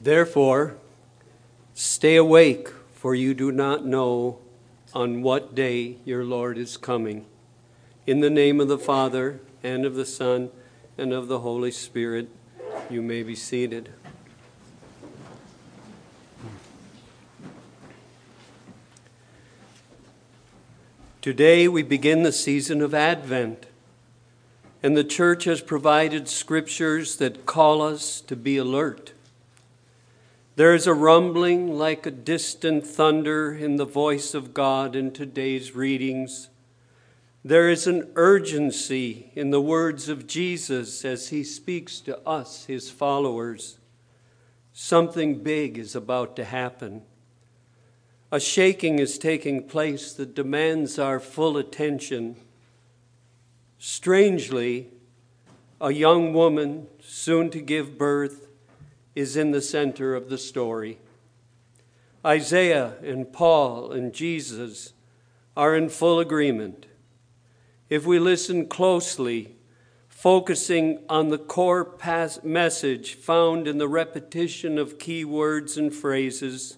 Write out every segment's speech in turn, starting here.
Therefore, stay awake, for you do not know on what day your Lord is coming. In the name of the Father, and of the Son, and of the Holy Spirit, you may be seated. Today we begin the season of Advent, and the church has provided scriptures that call us to be alert. There is a rumbling like a distant thunder in the voice of God in today's readings. There is an urgency in the words of Jesus as he speaks to us, his followers. Something big is about to happen. A shaking is taking place that demands our full attention. Strangely, a young woman, soon to give birth, is in the center of the story. Isaiah and Paul and Jesus are in full agreement. If we listen closely, focusing on the core message found in the repetition of key words and phrases,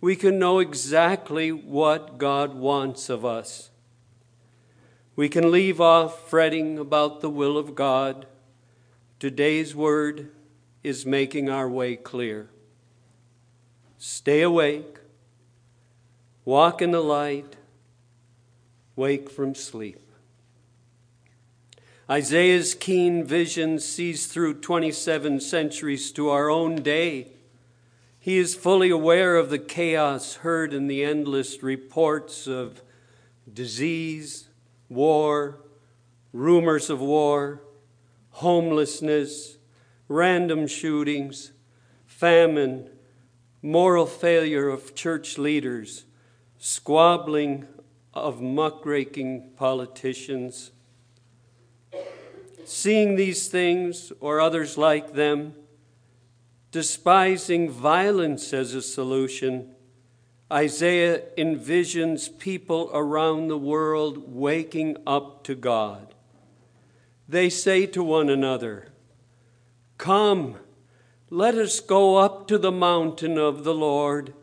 we can know exactly what God wants of us. We can leave off fretting about the will of God. Today's word is making our way clear. Stay awake, walk in the light, wake from sleep. Isaiah's keen vision sees through 27 centuries to our own day. He is fully aware of the chaos heard in the endless reports of disease, war, rumors of war, homelessness, random shootings, famine, moral failure of church leaders, squabbling of muckraking politicians. Seeing these things or others like them, despising violence as a solution, Isaiah envisions people around the world waking up to God. They say to one another, "Come, let us go up to the mountain of the Lord,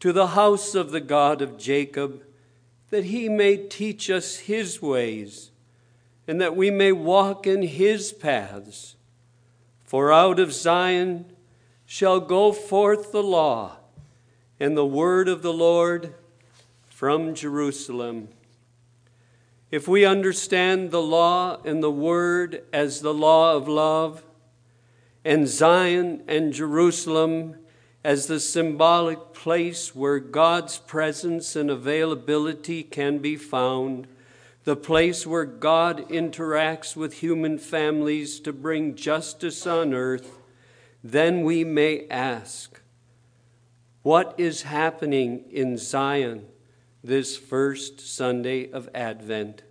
to the house of the God of Jacob, that he may teach us his ways, and that we may walk in his paths. For out of Zion shall go forth the law and the word of the Lord from Jerusalem." If we understand the law and the word as the law of love, and Zion and Jerusalem as the symbolic place where God's presence and availability can be found, the place where God interacts with human families to bring justice on earth, then we may ask, what is happening in Zion this first Sunday of Advent?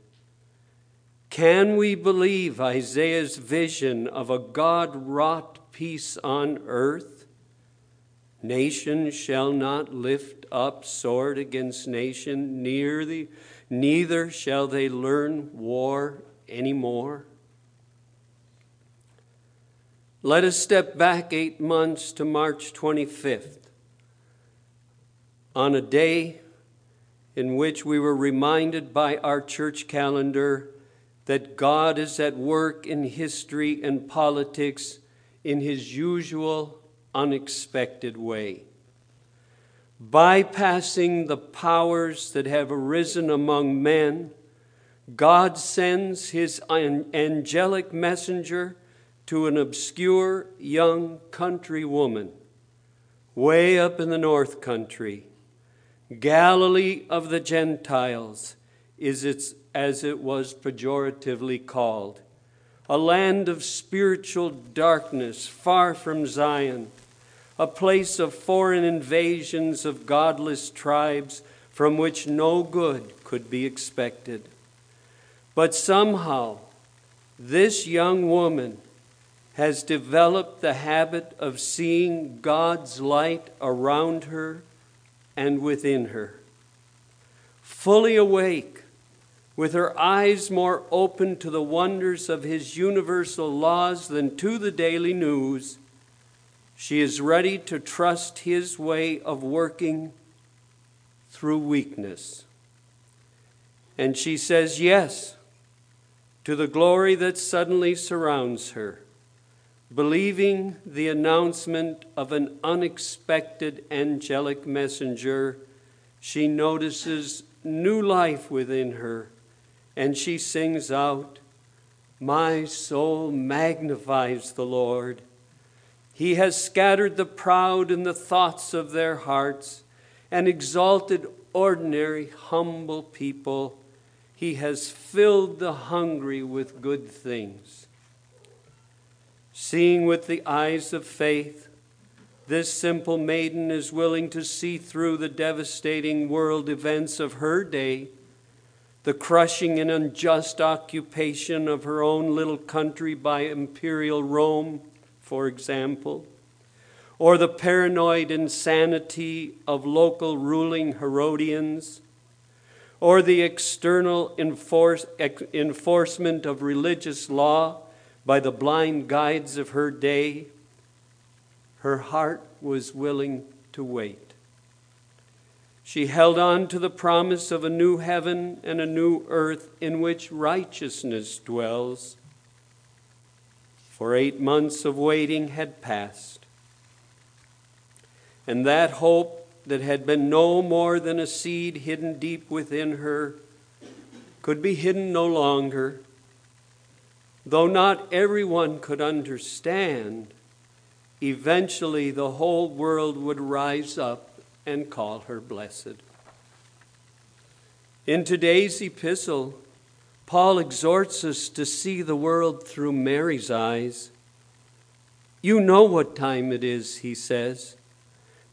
Can we believe Isaiah's vision of a God-wrought peace on earth? Nation shall not lift up sword against nation, neither shall they learn war anymore. Let us step back 8 months to March 25th, on a day in which we were reminded by our church calendar that God is at work in history and politics in his usual, unexpected way, bypassing the powers that have arisen among men. God sends his angelic messenger to an obscure young country woman way up in the north country. Galilee of the Gentiles is its, as it was pejoratively called, a land of spiritual darkness far from Zion, a place of foreign invasions of godless tribes from which no good could be expected. But somehow, this young woman has developed the habit of seeing God's light around her and within her. Fully awake, with her eyes more open to the wonders of his universal laws than to the daily news, She is ready to trust His way of working through weakness. And she says yes to the glory that suddenly surrounds her, believing the announcement of an unexpected angelic messenger. She notices new life within her, and she sings out, "My soul magnifies the Lord. He has scattered the proud in the thoughts of their hearts and exalted ordinary, humble people. He has filled the hungry with good things." Seeing with the eyes of faith, this simple maiden is willing to see through the devastating world events of her day, the crushing and unjust occupation of her own little country by imperial Rome, for example, or the paranoid insanity of local ruling Herodians, or the external enforcement of religious law by the blind guides of her day. Her heart was willing to wait. She held on to the promise of a new heaven and a new earth in which righteousness dwells. For 8 months of waiting had passed, and that hope that had been no more than a seed hidden deep within her could be hidden no longer. Though not everyone could understand, eventually the whole world would rise up and call her blessed. In today's epistle, Paul exhorts us to see the world through Mary's eyes. "You know what time it is," he says,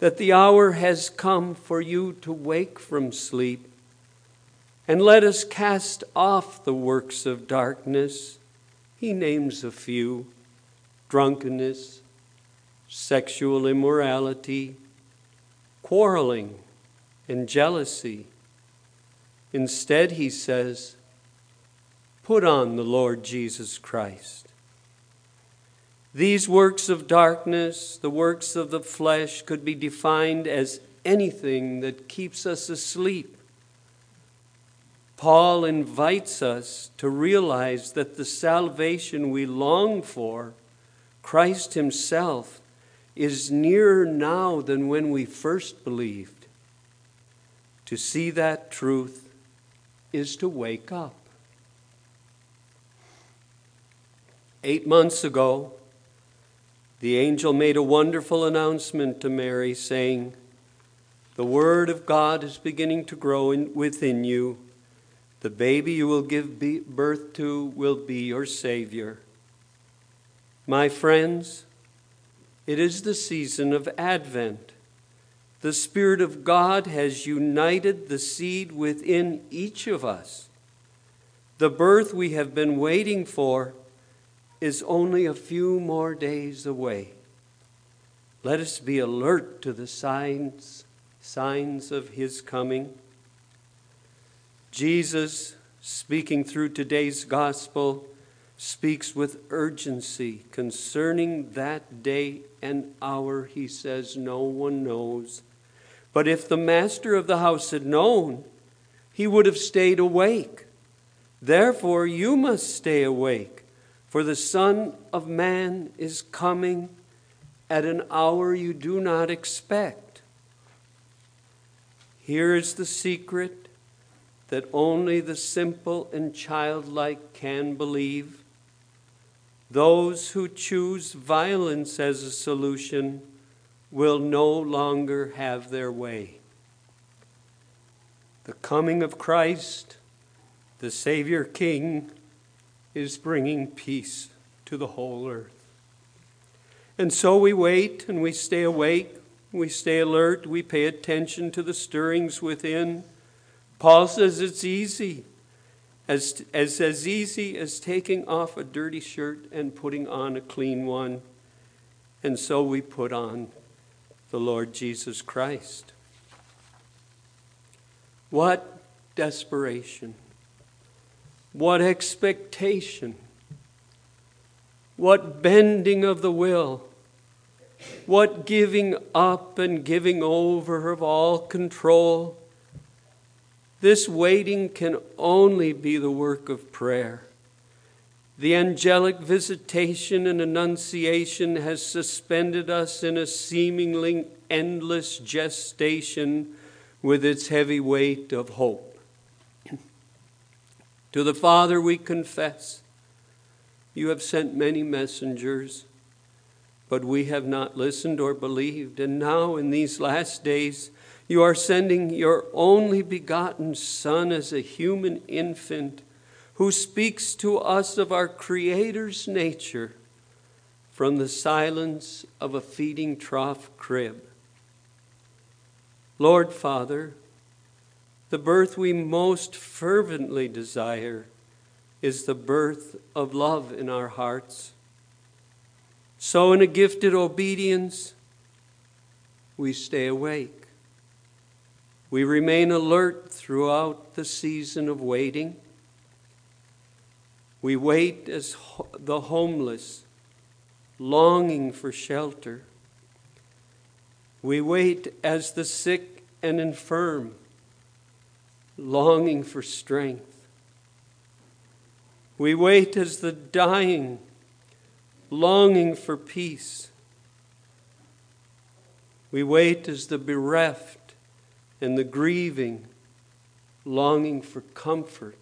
"that the hour has come for you to wake from sleep. And let us cast off the works of darkness." He names a few: drunkenness, sexual immorality, quarreling, and jealousy. Instead, he says, "Put on the Lord Jesus Christ." These works of darkness, the works of the flesh, could be defined as anything that keeps us asleep. Paul invites us to realize that the salvation we long for, Christ Himself, is nearer now than when we first believed. To see that truth is to wake up. 8 months ago, the angel made a wonderful announcement to Mary, saying, "The Word of God is beginning to grow within you. The baby you will give birth to will be your Savior." My friends, it is the season of Advent. The Spirit of God has united the seed within each of us. The birth we have been waiting for is only a few more days away. Let us be alert to the signs of His coming. Jesus, speaking through today's gospel, speaks with urgency concerning that day and hour. He says, "No one knows." But if the master of the house had known, he would have stayed awake. Therefore, you must stay awake, for the Son of Man is coming at an hour you do not expect. Here is the secret that only the simple and childlike can believe. Those who choose violence as a solution will no longer have their way. The coming of Christ, the Savior King, is bringing peace to the whole earth. And so we wait and we stay awake, we stay alert, we pay attention to the stirrings within. Paul says it's easy, as easy as taking off a dirty shirt and putting on a clean one. And so we put on the Lord Jesus Christ. What desperation! What expectation! What bending of the will! What giving up and giving over of all control. This waiting can only be the work of prayer. The angelic visitation and annunciation has suspended us in a seemingly endless gestation with its heavy weight of hope. To the Father we confess, you have sent many messengers, but we have not listened or believed. And now in these last days, you are sending your only begotten Son as a human infant, who speaks to us of our Creator's nature from the silence of a feeding trough crib. Lord Father, the birth we most fervently desire is the birth of love in our hearts. So in a gifted obedience, we stay awake. We remain alert throughout the season of waiting. We wait as the homeless, longing for shelter. We wait as the sick and infirm, longing for strength. We wait as the dying, longing for peace. We wait as the bereft and the grieving, longing for comfort.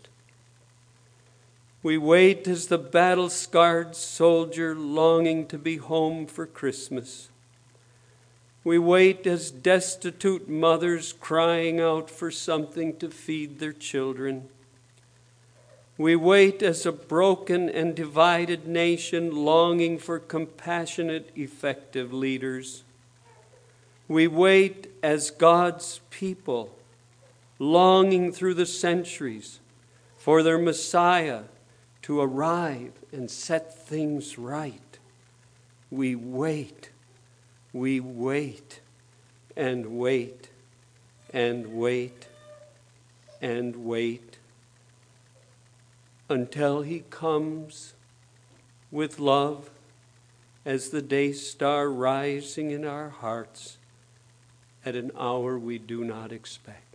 We wait as the battle-scarred soldier longing to be home for Christmas. We wait as destitute mothers crying out for something to feed their children. We wait as a broken and divided nation longing for compassionate, effective leaders. We wait as God's people longing through the centuries for their Messiah to arrive and set things right. We wait, and wait, and wait, and wait, until he comes with love as the day star rising in our hearts at an hour we do not expect.